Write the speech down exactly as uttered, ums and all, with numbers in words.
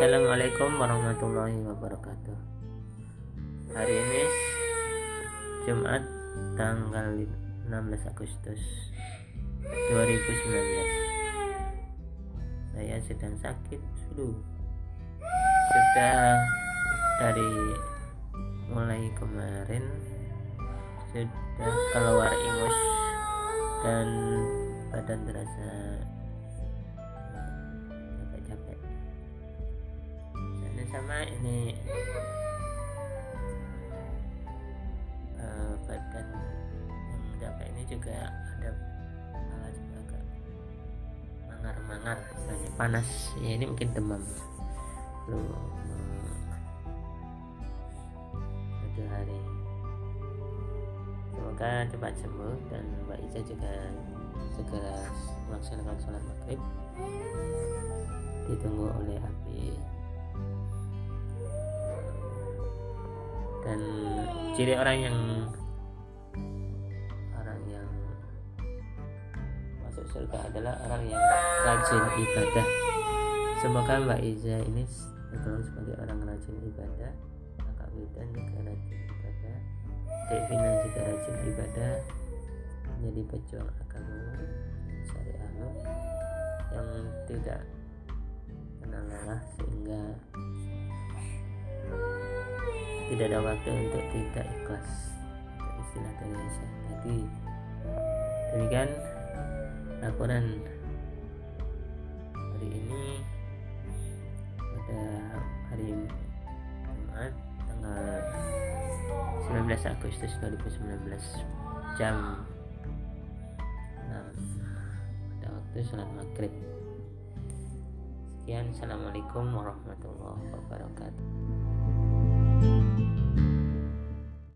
Assalamualaikum warahmatullahi wabarakatuh. Hari ini Jumat tanggal enam belas Agustus dua ribu sembilan belas. Saya sedang sakit flu. Sudah dari mulai kemarin sudah keluar ingus dan badan terasa capek-capek. Dan sama ini uh, badan yang capek ini juga ada kepala juga agak mangar-mangar, banyak panas. Ya, ini mungkin demam. Lu tujuh hari. Semoga cepat sembuh dan Mbak Iza juga segera melaksanakan sholat maghrib, ditunggu oleh Abi. Dan ciri orang yang orang yang masuk surga adalah orang yang rajin ibadah. Semoga Mbak Iza ini tergolong sebagai orang rajin ibadah, Kak Witan juga rajin ibadah, Dekvin juga rajin ibadah, menjadi pejuang agama syariah yang tidak kenal lelah, sehingga tidak ada waktu untuk tidak ikhlas, istilah Indonesia. Jadi demikian laporan hari ini pada hari Jumat tanggal sembilan belas Agustus dua ribu sembilan belas jam pada waktu sholat maghrib. Sekian, assalamualaikum warahmatullahi wabarakatuh.